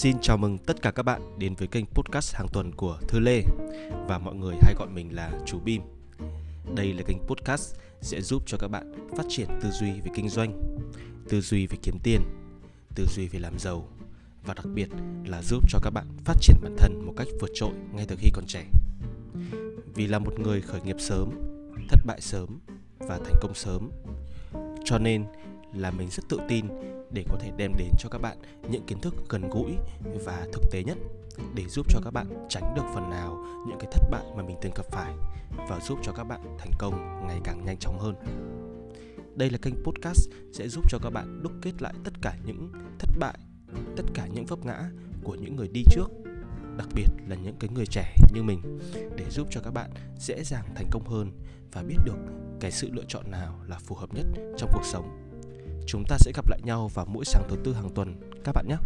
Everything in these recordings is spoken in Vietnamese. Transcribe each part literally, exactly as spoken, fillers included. Xin chào mừng tất cả các bạn đến với kênh podcast hàng tuần của Thư Lê, và mọi người hay gọi mình là chú Bim. Đây là kênh podcast sẽ giúp cho các bạn phát triển tư duy về kinh doanh, tư duy về kiếm tiền, tư duy về làm giàu, và đặc biệt là giúp cho các bạn phát triển bản thân một cách vượt trội ngay từ khi còn trẻ. Vì là một người khởi nghiệp sớm, thất bại sớm và thành công sớm, cho nên là mình rất tự tin để có thể đem đến cho các bạn những kiến thức gần gũi và thực tế nhất, để giúp cho các bạn tránh được phần nào những cái thất bại mà mình từng gặp phải, và giúp cho các bạn thành công ngày càng nhanh chóng hơn. Đây là kênh podcast sẽ giúp cho các bạn đúc kết lại tất cả những thất bại, tất cả những vấp ngã của những người đi trước, đặc biệt là những cái người trẻ như mình, để giúp cho các bạn dễ dàng thành công hơn và biết được cái sự lựa chọn nào là phù hợp nhất trong cuộc sống. Chúng ta sẽ gặp lại nhau vào mỗi sáng thứ tư hàng tuần các bạn nhé.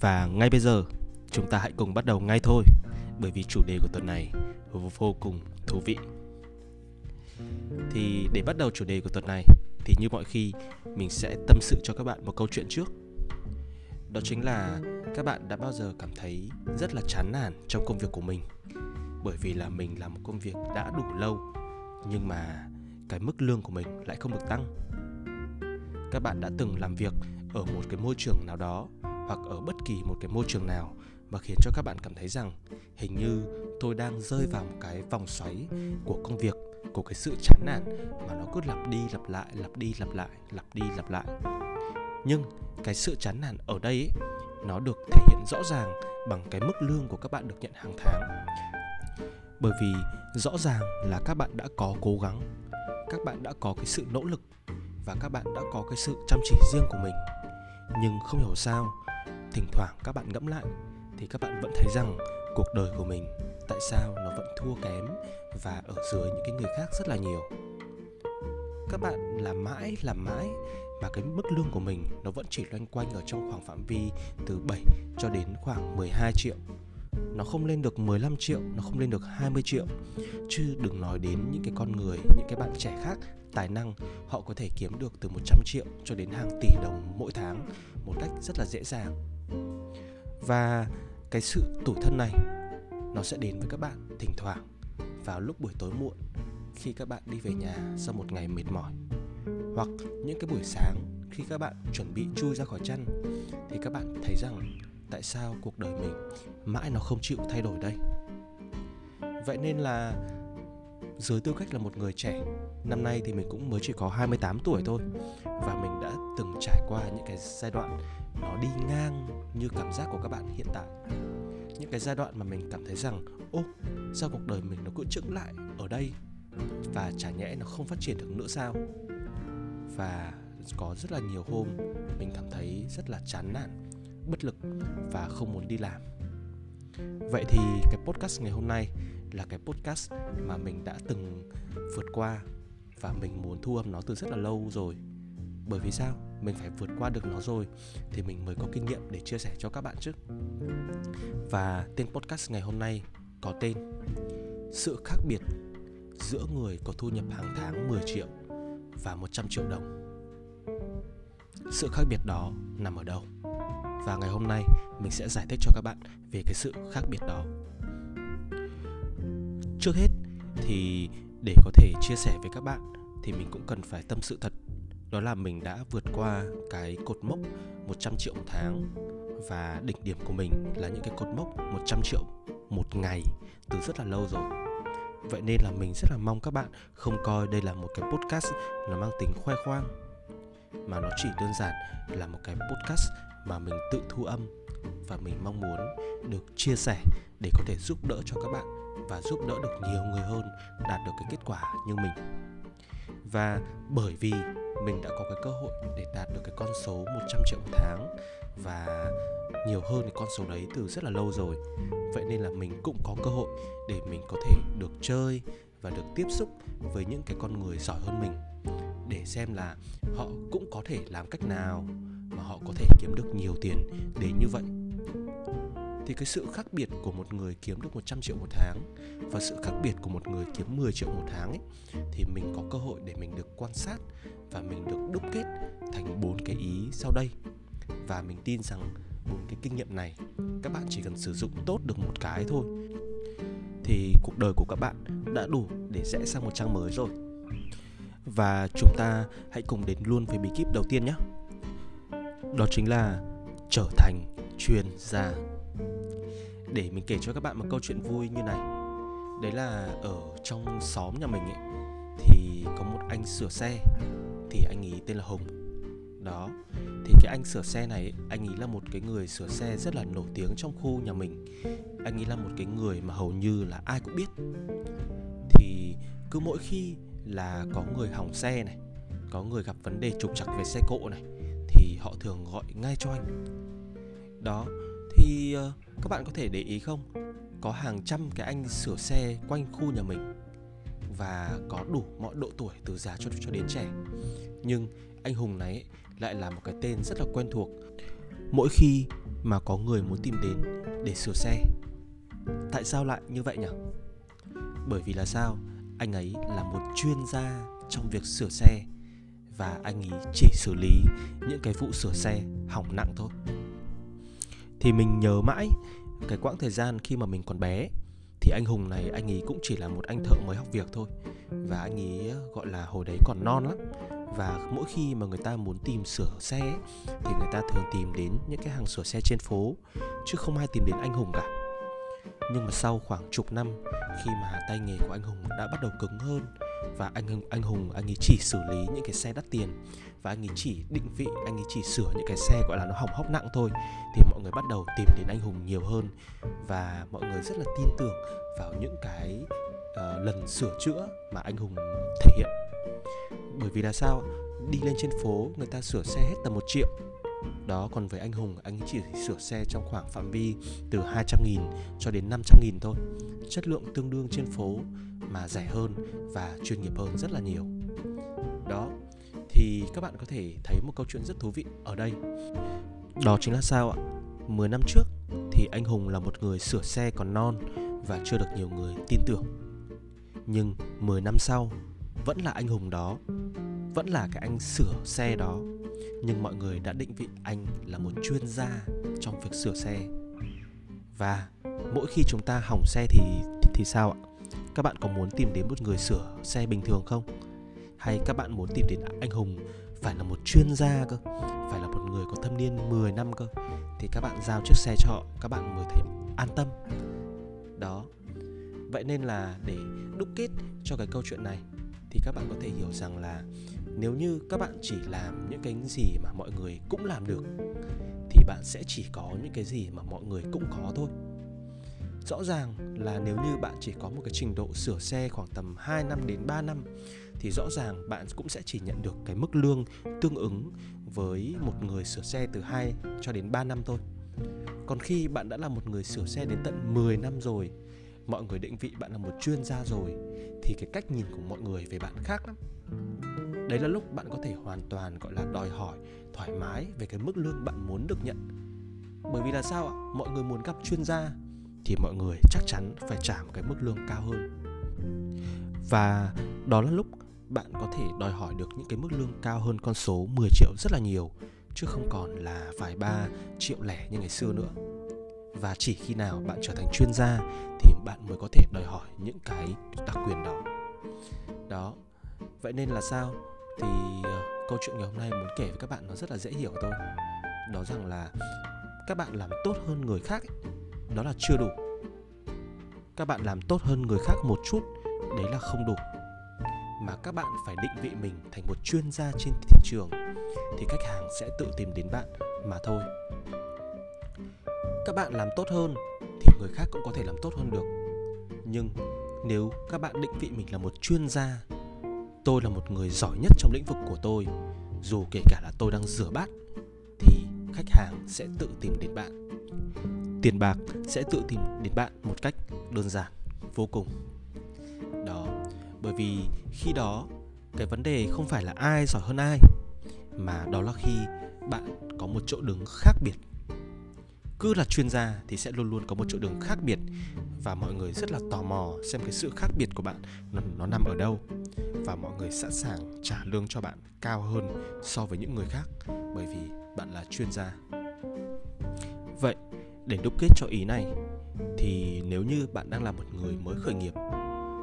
Và ngay bây giờ, chúng ta hãy cùng bắt đầu ngay thôi, bởi vì chủ đề của tuần này vô cùng thú vị. Thì để bắt đầu chủ đề của tuần này, thì như mọi khi, mình sẽ tâm sự cho các bạn một câu chuyện trước. Đó chính là các bạn đã bao giờ cảm thấy rất là chán nản trong công việc của mình, bởi vì là mình làm một công việc đã đủ lâu, nhưng mà cái mức lương của mình lại không được tăng. Các bạn đã từng làm việc ở một cái môi trường nào đó, hoặc ở bất kỳ một cái môi trường nào mà khiến cho các bạn cảm thấy rằng hình như tôi đang rơi vào một cái vòng xoáy của công việc, của cái sự chán nản mà nó cứ lặp đi lặp lại, lặp đi lặp lại, lặp đi lặp lại. Nhưng cái sự chán nản ở đây ấy, nó được thể hiện rõ ràng bằng cái mức lương của các bạn được nhận hàng tháng. Bởi vì rõ ràng là các bạn đã có cố gắng, các bạn đã có cái sự nỗ lực, và các bạn đã có cái sự chăm chỉ riêng của mình. Nhưng không hiểu sao, thỉnh thoảng các bạn ngẫm lại thì các bạn vẫn thấy rằng cuộc đời của mình tại sao nó vẫn thua kém và ở dưới những cái người khác rất là nhiều. Các bạn làm mãi làm mãi mà cái mức lương của mình nó vẫn chỉ loanh quanh ở trong khoảng phạm vi từ bảy cho đến khoảng mười hai triệu. Nó không lên được mười lăm triệu, nó không lên được hai mươi triệu. Chứ đừng nói đến những cái con người, những cái bạn trẻ khác tài năng, họ có thể kiếm được từ một trăm triệu cho đến hàng tỷ đồng mỗi tháng một cách rất là dễ dàng. Và cái sự tủi thân này nó sẽ đến với các bạn thỉnh thoảng vào lúc buổi tối muộn, khi các bạn đi về nhà sau một ngày mệt mỏi, hoặc những cái buổi sáng khi các bạn chuẩn bị chui ra khỏi chăn thì các bạn thấy rằng tại sao cuộc đời mình mãi nó không chịu thay đổi đây. Vậy nên là dưới tư cách là một người trẻ, năm nay thì mình cũng mới chỉ có hai mươi tám tuổi thôi, và mình đã từng trải qua những cái giai đoạn nó đi ngang như cảm giác của các bạn hiện tại. Những cái giai đoạn mà mình cảm thấy rằng ô, sao cuộc đời mình nó cứ chững lại ở đây, và chả nhẽ nó không phát triển được nữa sao. Và có rất là nhiều hôm mình cảm thấy rất là chán nản, bất lực và không muốn đi làm. Vậy thì cái podcast ngày hôm nay là cái podcast mà mình đã từng vượt qua, và mình muốn thu âm nó từ rất là lâu rồi. Bởi vì sao? Mình phải vượt qua được nó rồi thì mình mới có kinh nghiệm để chia sẻ cho các bạn chứ. Và tên podcast ngày hôm nay có tên Sự khác biệt giữa người có thu nhập hàng tháng mười triệu và một trăm triệu đồng. Sự khác biệt đó nằm ở đâu? Và ngày hôm nay mình sẽ giải thích cho các bạn về cái sự khác biệt đó. Trước hết thì để có thể chia sẻ với các bạn thì mình cũng cần phải tâm sự thật. Đó là mình đã vượt qua cái cột mốc một trăm triệu một tháng, và đỉnh điểm của mình là những cái cột mốc một trăm triệu một ngày từ rất là lâu rồi. Vậy nên là mình rất là mong các bạn không coi đây là một cái podcast nó mang tính khoe khoang, mà nó chỉ đơn giản là một cái podcast mà mình tự thu âm, và mình mong muốn được chia sẻ để có thể giúp đỡ cho các bạn, và giúp đỡ được nhiều người hơn đạt được cái kết quả như mình. Và bởi vì mình đã có cái cơ hội để đạt được cái con số một trăm triệu một tháng, và nhiều hơn cái con số đấy từ rất là lâu rồi, vậy nên là mình cũng có cơ hội để mình có thể được chơi và được tiếp xúc với những cái con người giỏi hơn mình, để xem là họ cũng có thể làm cách nào mà họ có thể kiếm được nhiều tiền đến như vậy. Thì cái sự khác biệt của một người kiếm được một trăm triệu một tháng và sự khác biệt của một người kiếm mười triệu một tháng ấy, thì mình có cơ hội để mình được quan sát, và mình được đúc kết thành bốn cái ý sau đây. Và mình tin rằng cái kinh nghiệm này, các bạn chỉ cần sử dụng tốt được một cái thôi thì cuộc đời của các bạn đã đủ để rẽ sang một trang mới rồi. Và chúng ta hãy cùng đến luôn với bí kíp đầu tiên nhé. Đó chính là trở thành chuyên gia. Để mình kể cho các bạn một câu chuyện vui như này. Đấy là ở trong xóm nhà mình ấy, thì có một anh sửa xe. Thì anh ấy tên là Hùng. Đó, thì cái anh sửa xe này, anh ấy là một cái người sửa xe rất là nổi tiếng trong khu nhà mình. Anh ấy là một cái người mà hầu như là ai cũng biết. Thì cứ mỗi khi là có người hỏng xe này, có người gặp vấn đề trục trặc về xe cộ này, thì họ thường gọi ngay cho anh. Đó, thì các bạn có thể để ý không, có hàng trăm cái anh sửa xe quanh khu nhà mình, và có đủ mọi độ tuổi từ già cho, cho đến trẻ. Nhưng anh Hùng này ấy, lại là một cái tên rất là quen thuộc mỗi khi mà có người muốn tìm đến để sửa xe. Tại sao lại như vậy nhỉ? Bởi vì là sao? Anh ấy là một chuyên gia trong việc sửa xe, và anh ấy chỉ xử lý những cái vụ sửa xe hỏng nặng thôi. Thì mình nhớ mãi cái quãng thời gian khi mà mình còn bé, thì anh Hùng này, anh ấy cũng chỉ là một anh thợ mới học việc thôi. Và anh ấy gọi là hồi đấy còn non lắm. Và mỗi khi mà người ta muốn tìm sửa xe ấy, thì người ta thường tìm đến những cái hàng sửa xe trên phố, chứ không ai tìm đến anh Hùng cả. Nhưng mà sau khoảng chục năm, khi mà tay nghề của anh Hùng đã bắt đầu cứng hơn, và anh Hùng, anh Hùng anh ấy chỉ xử lý những cái xe đắt tiền, và anh ấy chỉ định vị, anh ấy chỉ sửa những cái xe gọi là nó hỏng hóc nặng thôi, thì mọi người bắt đầu tìm đến anh Hùng nhiều hơn. Và mọi người rất là tin tưởng vào những cái uh, lần sửa chữa mà anh Hùng thể hiện. Bởi vì là sao? Đi lên trên phố người ta sửa xe hết tầm một triệu. Đó, còn với anh Hùng, anh ấy chỉ sửa xe trong khoảng phạm vi từ hai trăm nghìn cho đến năm trăm nghìn thôi. Chất lượng tương đương trên phố mà rẻ hơn và chuyên nghiệp hơn rất là nhiều. Đó, thì các bạn có thể thấy một câu chuyện rất thú vị ở đây. Đó chính là sao ạ? mười năm trước thì anh Hùng là một người sửa xe còn non và chưa được nhiều người tin tưởng. Nhưng mười năm sau, vẫn là anh Hùng đó, vẫn là cái anh sửa xe đó, nhưng mọi người đã định vị anh là một chuyên gia trong việc sửa xe. Và mỗi khi chúng ta hỏng xe thì, thì, thì sao ạ? Các bạn có muốn tìm đến một người sửa xe bình thường không? Hay các bạn muốn tìm đến anh Hùng phải là một chuyên gia cơ, phải là một người có thâm niên mười năm cơ, thì các bạn giao chiếc xe cho họ, các bạn mới thấy an tâm. Đó, vậy nên là để đúc kết cho cái câu chuyện này, thì các bạn có thể hiểu rằng là nếu như các bạn chỉ làm những cái gì mà mọi người cũng làm được, thì bạn sẽ chỉ có những cái gì mà mọi người cũng có thôi. Rõ ràng là nếu như bạn chỉ có một cái trình độ sửa xe khoảng tầm hai năm đến ba năm, thì rõ ràng bạn cũng sẽ chỉ nhận được cái mức lương tương ứng với một người sửa xe từ hai cho đến ba năm thôi. Còn khi bạn đã là một người sửa xe đến tận mười năm rồi, mọi người định vị bạn là một chuyên gia rồi, thì cái cách nhìn của mọi người về bạn khác lắm. Đấy là lúc bạn có thể hoàn toàn gọi là đòi hỏi thoải mái về cái mức lương bạn muốn được nhận. Bởi vì là sao ạ? Mọi người muốn gặp chuyên gia thì mọi người chắc chắn phải trả một cái mức lương cao hơn. Và đó là lúc bạn có thể đòi hỏi được những cái mức lương cao hơn con số mười triệu rất là nhiều, chứ không còn là vài ba triệu lẻ như ngày xưa nữa. Và chỉ khi nào bạn trở thành chuyên gia thì bạn mới có thể đòi hỏi những cái đặc quyền đó. Đó, vậy nên là sao? Thì uh, câu chuyện ngày hôm nay muốn kể với các bạn nó rất là dễ hiểu thôi. Đó rằng là các bạn làm tốt hơn người khác ấy, đó là chưa đủ. Các bạn làm tốt hơn người khác một chút, đấy là không đủ. Mà các bạn phải định vị mình thành một chuyên gia trên thị trường, thì khách hàng sẽ tự tìm đến bạn mà thôi. Các bạn làm tốt hơn thì người khác cũng có thể làm tốt hơn được. Nhưng nếu các bạn định vị mình là một chuyên gia, tôi là một người giỏi nhất trong lĩnh vực của tôi, dù kể cả là tôi đang rửa bát, thì khách hàng sẽ tự tìm đến bạn. Tiền bạc sẽ tự tìm đến bạn một cách đơn giản vô cùng. Đó, bởi vì khi đó cái vấn đề không phải là ai giỏi hơn ai, mà đó là khi bạn có một chỗ đứng khác biệt. Cứ là chuyên gia thì sẽ luôn luôn có một chỗ đứng khác biệt, và mọi người rất là tò mò xem cái sự khác biệt của bạn nó, nó nằm ở đâu. Và mọi người sẵn sàng trả lương cho bạn cao hơn so với những người khác, bởi vì bạn là chuyên gia. Vậy để đúc kết cho ý này thì nếu như bạn đang là một người mới khởi nghiệp,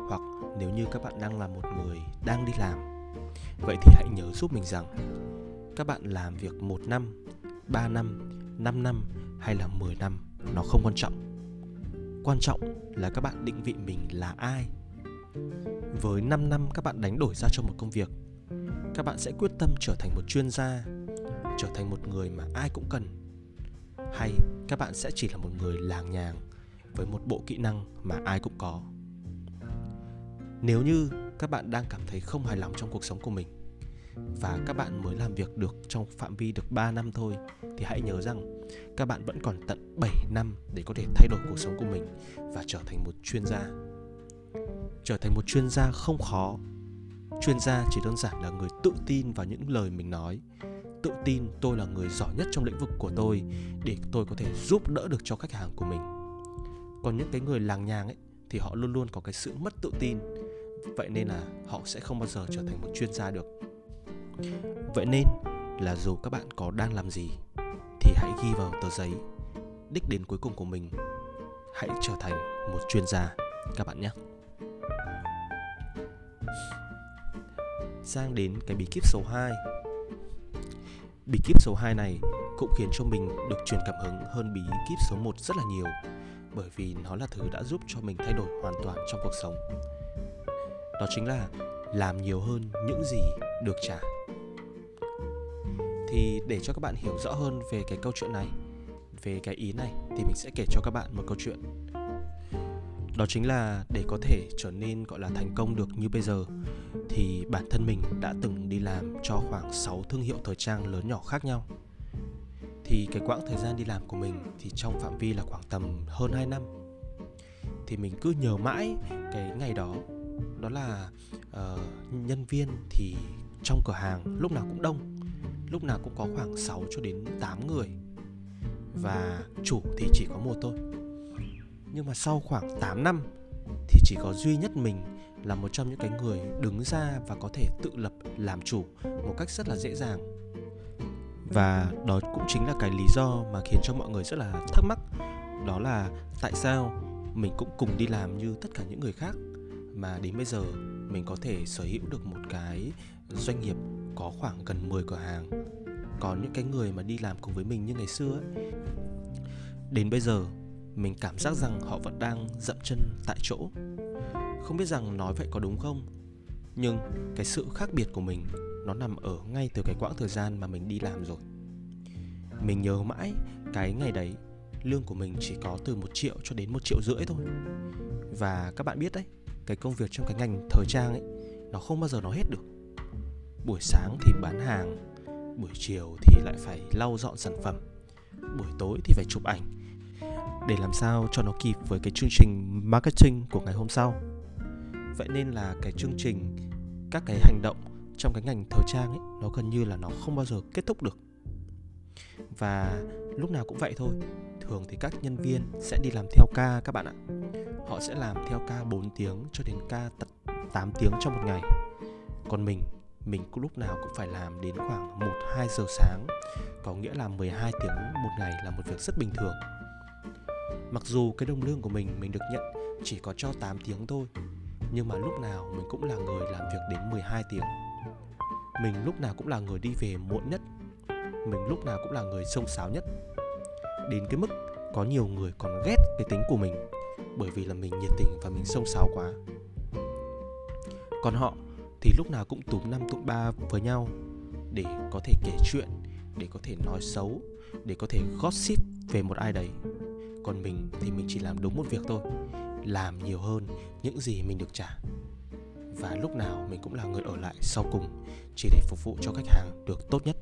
hoặc nếu như các bạn đang là một người đang đi làm, vậy thì hãy nhớ giúp mình rằng các bạn làm việc một năm, ba năm, năm năm hay là mười năm nó không quan trọng. Quan trọng là các bạn định vị mình là ai. Với năm năm các bạn đánh đổi ra cho một công việc, các bạn sẽ quyết tâm trở thành một chuyên gia, trở thành một người mà ai cũng cần. Hay các bạn sẽ chỉ là một người làng nhàng với một bộ kỹ năng mà ai cũng có. Nếu như các bạn đang cảm thấy không hài lòng trong cuộc sống của mình và các bạn mới làm việc được trong phạm vi được ba năm thôi, thì hãy nhớ rằng các bạn vẫn còn tận bảy năm để có thể thay đổi cuộc sống của mình và trở thành một chuyên gia. Trở thành một chuyên gia không khó. Chuyên gia chỉ đơn giản là người tự tin vào những lời mình nói, tự tin tôi là người giỏi nhất trong lĩnh vực của tôi để tôi có thể giúp đỡ được cho khách hàng của mình. Còn những cái người làng nhàng ấy thì họ luôn luôn có cái sự mất tự tin, vậy nên là họ sẽ không bao giờ trở thành một chuyên gia được. Vậy nên là dù các bạn có đang làm gì thì hãy ghi vào tờ giấy đích đến cuối cùng của mình, hãy trở thành một chuyên gia các bạn nhé. Sang đến cái bí kíp số hai. Bí kíp số hai này cũng khiến cho mình được truyền cảm hứng hơn bí kíp số một rất là nhiều, bởi vì nó là thứ đã giúp cho mình thay đổi hoàn toàn trong cuộc sống. Đó chính là làm nhiều hơn những gì được trả. Thì để cho các bạn hiểu rõ hơn về cái câu chuyện này, về cái ý này, thì mình sẽ kể cho các bạn một câu chuyện. Đó chính là để có thể trở nên gọi là thành công được như bây giờ, thì bản thân mình đã từng đi làm cho khoảng sáu thương hiệu thời trang lớn nhỏ khác nhau. Thì cái quãng thời gian đi làm của mình thì trong phạm vi là khoảng tầm hơn hai năm. Thì mình cứ nhớ mãi cái ngày đó. Đó là uh, nhân viên thì trong cửa hàng lúc nào cũng đông, lúc nào cũng có khoảng sáu cho đến tám người, và chủ thì chỉ có một thôi. Nhưng mà sau khoảng tám năm thì chỉ có duy nhất mình là một trong những cái người đứng ra và có thể tự lập làm chủ một cách rất là dễ dàng. Và đó cũng chính là cái lý do mà khiến cho mọi người rất là thắc mắc, đó là tại sao mình cũng cùng đi làm như tất cả những người khác mà đến bây giờ mình có thể sở hữu được một cái doanh nghiệp có khoảng gần mười cửa hàng. Còn những cái người mà đi làm cùng với mình như ngày xưa ấy, đến bây giờ mình cảm giác rằng họ vẫn đang dậm chân tại chỗ. Không biết rằng nói vậy có đúng không, nhưng cái sự khác biệt của mình nó nằm ở ngay từ cái quãng thời gian mà mình đi làm rồi. Mình nhớ mãi cái ngày đấy, lương của mình chỉ có từ một triệu cho đến một triệu rưỡi thôi. Và các bạn biết đấy, cái công việc trong cái ngành thời trang ấy, nó không bao giờ nó hết được. Buổi sáng thì bán hàng, buổi chiều thì lại phải lau dọn sản phẩm, buổi tối thì phải chụp ảnh để làm sao cho nó kịp với cái chương trình marketing của ngày hôm sau. Vậy nên là cái chương trình, các cái hành động trong cái ngành thời trang ấy, nó gần như là nó không bao giờ kết thúc được. Và lúc nào cũng vậy thôi. Thường thì các nhân viên sẽ đi làm theo ca các bạn ạ. Họ sẽ làm theo ca bốn tiếng cho đến ca tám tiếng trong một ngày. Còn mình, mình cũng lúc nào cũng phải làm đến khoảng một đến hai giờ sáng. Có nghĩa là mười hai tiếng một ngày là một việc rất bình thường. Mặc dù cái đồng lương của mình, mình được nhận chỉ có cho tám tiếng thôi, nhưng mà lúc nào mình cũng là người làm việc đến mười hai tiếng. Mình lúc nào cũng là người đi về muộn nhất. Mình lúc nào cũng là người xông xáo nhất. Đến cái mức có nhiều người còn ghét cái tính của mình, bởi vì là mình nhiệt tình và mình xông xáo quá. Còn họ thì lúc nào cũng túm năm tụm ba với nhau để có thể kể chuyện, để có thể nói xấu, để có thể gossip về một ai đấy. Còn mình thì mình chỉ làm đúng một việc thôi, làm nhiều hơn những gì mình được trả. Và lúc nào mình cũng là người ở lại sau cùng, chỉ để phục vụ cho khách hàng được tốt nhất.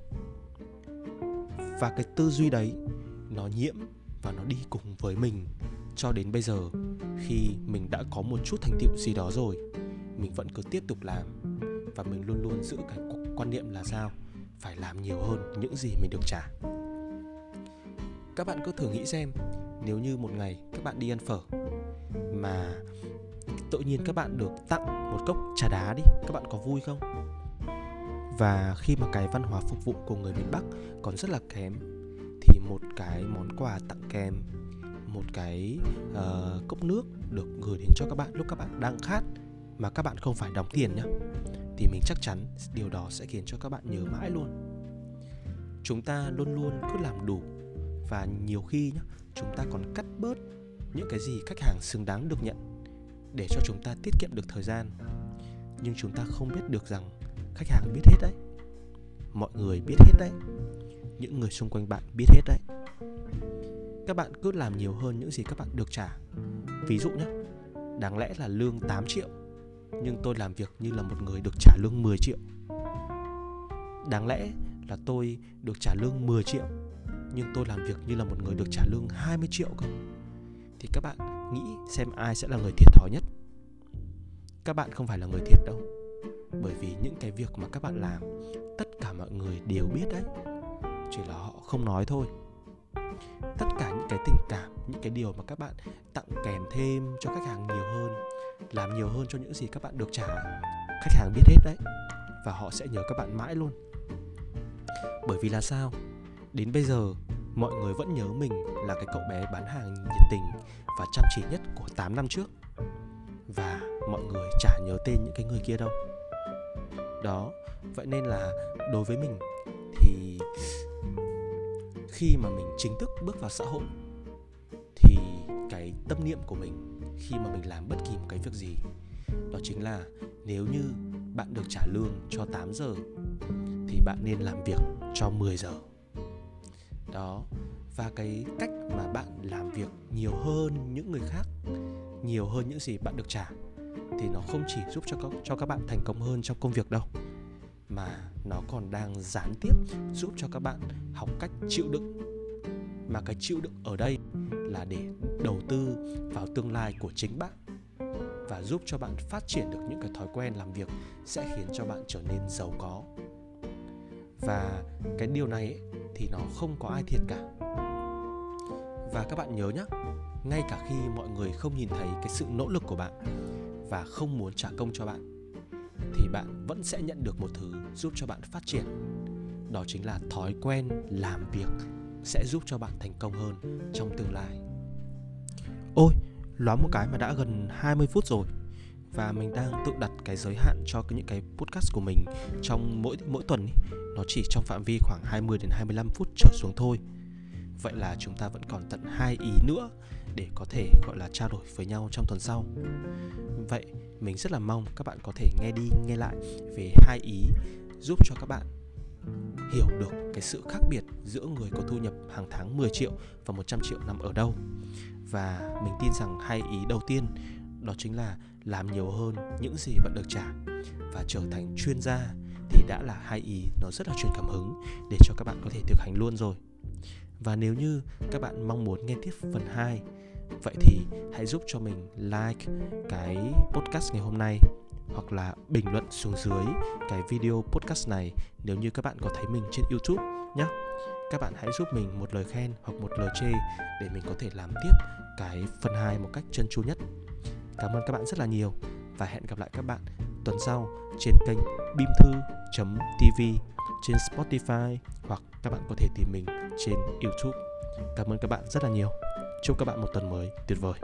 Và cái tư duy đấy nó nhiễm và nó đi cùng với mình cho đến bây giờ. Khi mình đã có một chút thành tựu gì đó rồi, mình vẫn cứ tiếp tục làm. Và mình luôn luôn giữ cái quan niệm là sao? Phải làm nhiều hơn những gì mình được trả. Các bạn cứ thử nghĩ xem, nếu như một ngày các bạn đi ăn phở mà tự nhiên các bạn được tặng một cốc trà đá đi, các bạn có vui không? Và khi mà cái văn hóa phục vụ của người miền Bắc còn rất là kém, thì một cái món quà tặng kèm, một cái uh, cốc nước được gửi đến cho các bạn lúc các bạn đang khát mà các bạn không phải đóng tiền nhá, thì mình chắc chắn điều đó sẽ khiến cho các bạn nhớ mãi luôn. Chúng ta luôn luôn cứ làm đủ, và nhiều khi nhá, chúng ta còn cắt bớt những cái gì khách hàng xứng đáng được nhận để cho chúng ta tiết kiệm được thời gian. Nhưng chúng ta không biết được rằng khách hàng biết hết đấy, mọi người biết hết đấy, những người xung quanh bạn biết hết đấy. Các bạn cứ làm nhiều hơn những gì các bạn được trả. Ví dụ nhé, đáng lẽ là lương tám triệu, nhưng tôi làm việc như là một người được trả lương mười triệu. Đáng lẽ là tôi được trả lương mười triệu, nhưng tôi làm việc như là một người được trả lương hai mươi triệu cơ. Thì các bạn nghĩ xem ai sẽ là người thiệt thòi nhất? Các bạn không phải là người thiệt đâu, bởi vì những cái việc mà các bạn làm, tất cả mọi người đều biết đấy, chỉ là họ không nói thôi. Tất cả những cái tình cảm, những cái điều mà các bạn tặng kèm thêm cho khách hàng nhiều hơn, làm nhiều hơn cho những gì các bạn được trả, khách hàng biết hết đấy, và họ sẽ nhớ các bạn mãi luôn. Bởi vì là sao? Đến bây giờ mọi người vẫn nhớ mình là cái cậu bé bán hàng nhiệt tình và chăm chỉ nhất của tám năm trước, và mọi người chả nhớ tên những cái người kia đâu. Đó, vậy nên là đối với mình thì khi mà mình chính thức bước vào xã hội thì cái tâm niệm của mình khi mà mình làm bất kỳ một cái việc gì, đó chính là nếu như bạn được trả lương cho tám giờ thì bạn nên làm việc cho mười giờ. Đó, và cái cách mà bạn làm việc nhiều hơn những người khác, nhiều hơn những gì bạn được trả, thì nó không chỉ giúp cho các, cho các bạn thành công hơn trong công việc đâu, mà nó còn đang gián tiếp giúp cho các bạn học cách chịu đựng. Mà cái chịu đựng ở đây là để đầu tư vào tương lai của chính bạn, và giúp cho bạn phát triển được những cái thói quen làm việc sẽ khiến cho bạn trở nên giàu có. Và cái điều này ấy, thì nó không có ai thiệt cả. Và các bạn nhớ nhé, ngay cả khi mọi người không nhìn thấy cái sự nỗ lực của bạn và không muốn trả công cho bạn, thì bạn vẫn sẽ nhận được một thứ giúp cho bạn phát triển. Đó chính là thói quen làm việc sẽ giúp cho bạn thành công hơn trong tương lai. Ôi, loáng một cái mà đã gần hai mươi phút rồi, và mình đang tự đặt cái giới hạn cho những cái podcast của mình trong mỗi mỗi tuần ý, nó chỉ trong phạm vi khoảng hai mươi đến hai mươi lăm phút trở xuống thôi. Vậy là chúng ta vẫn còn tận hai ý nữa để có thể gọi là trao đổi với nhau trong tuần sau. Vậy mình rất là mong các bạn có thể nghe đi nghe lại về hai ý, giúp cho các bạn hiểu được cái sự khác biệt giữa người có thu nhập hàng tháng mười triệu và một trăm triệu nằm ở đâu. Và mình tin rằng hai ý đầu tiên đó chính là làm nhiều hơn những gì bạn được trả và trở thành chuyên gia, thì đã là hai ý nó rất là truyền cảm hứng để cho các bạn có thể thực hành luôn rồi. Và nếu như các bạn mong muốn nghe tiếp phần hai, vậy thì hãy giúp cho mình like cái podcast ngày hôm nay, hoặc là bình luận xuống dưới cái video podcast này nếu như các bạn có thấy mình trên YouTube nhé. Các bạn hãy giúp mình một lời khen hoặc một lời chê để mình có thể làm tiếp cái phần hai một cách chân chu nhất. Cảm ơn các bạn rất là nhiều, và hẹn gặp lại các bạn tuần sau trên kênh bimthu chấm tv, trên Spotify, hoặc các bạn có thể tìm mình trên YouTube. Cảm ơn các bạn rất là nhiều. Chúc các bạn một tuần mới tuyệt vời.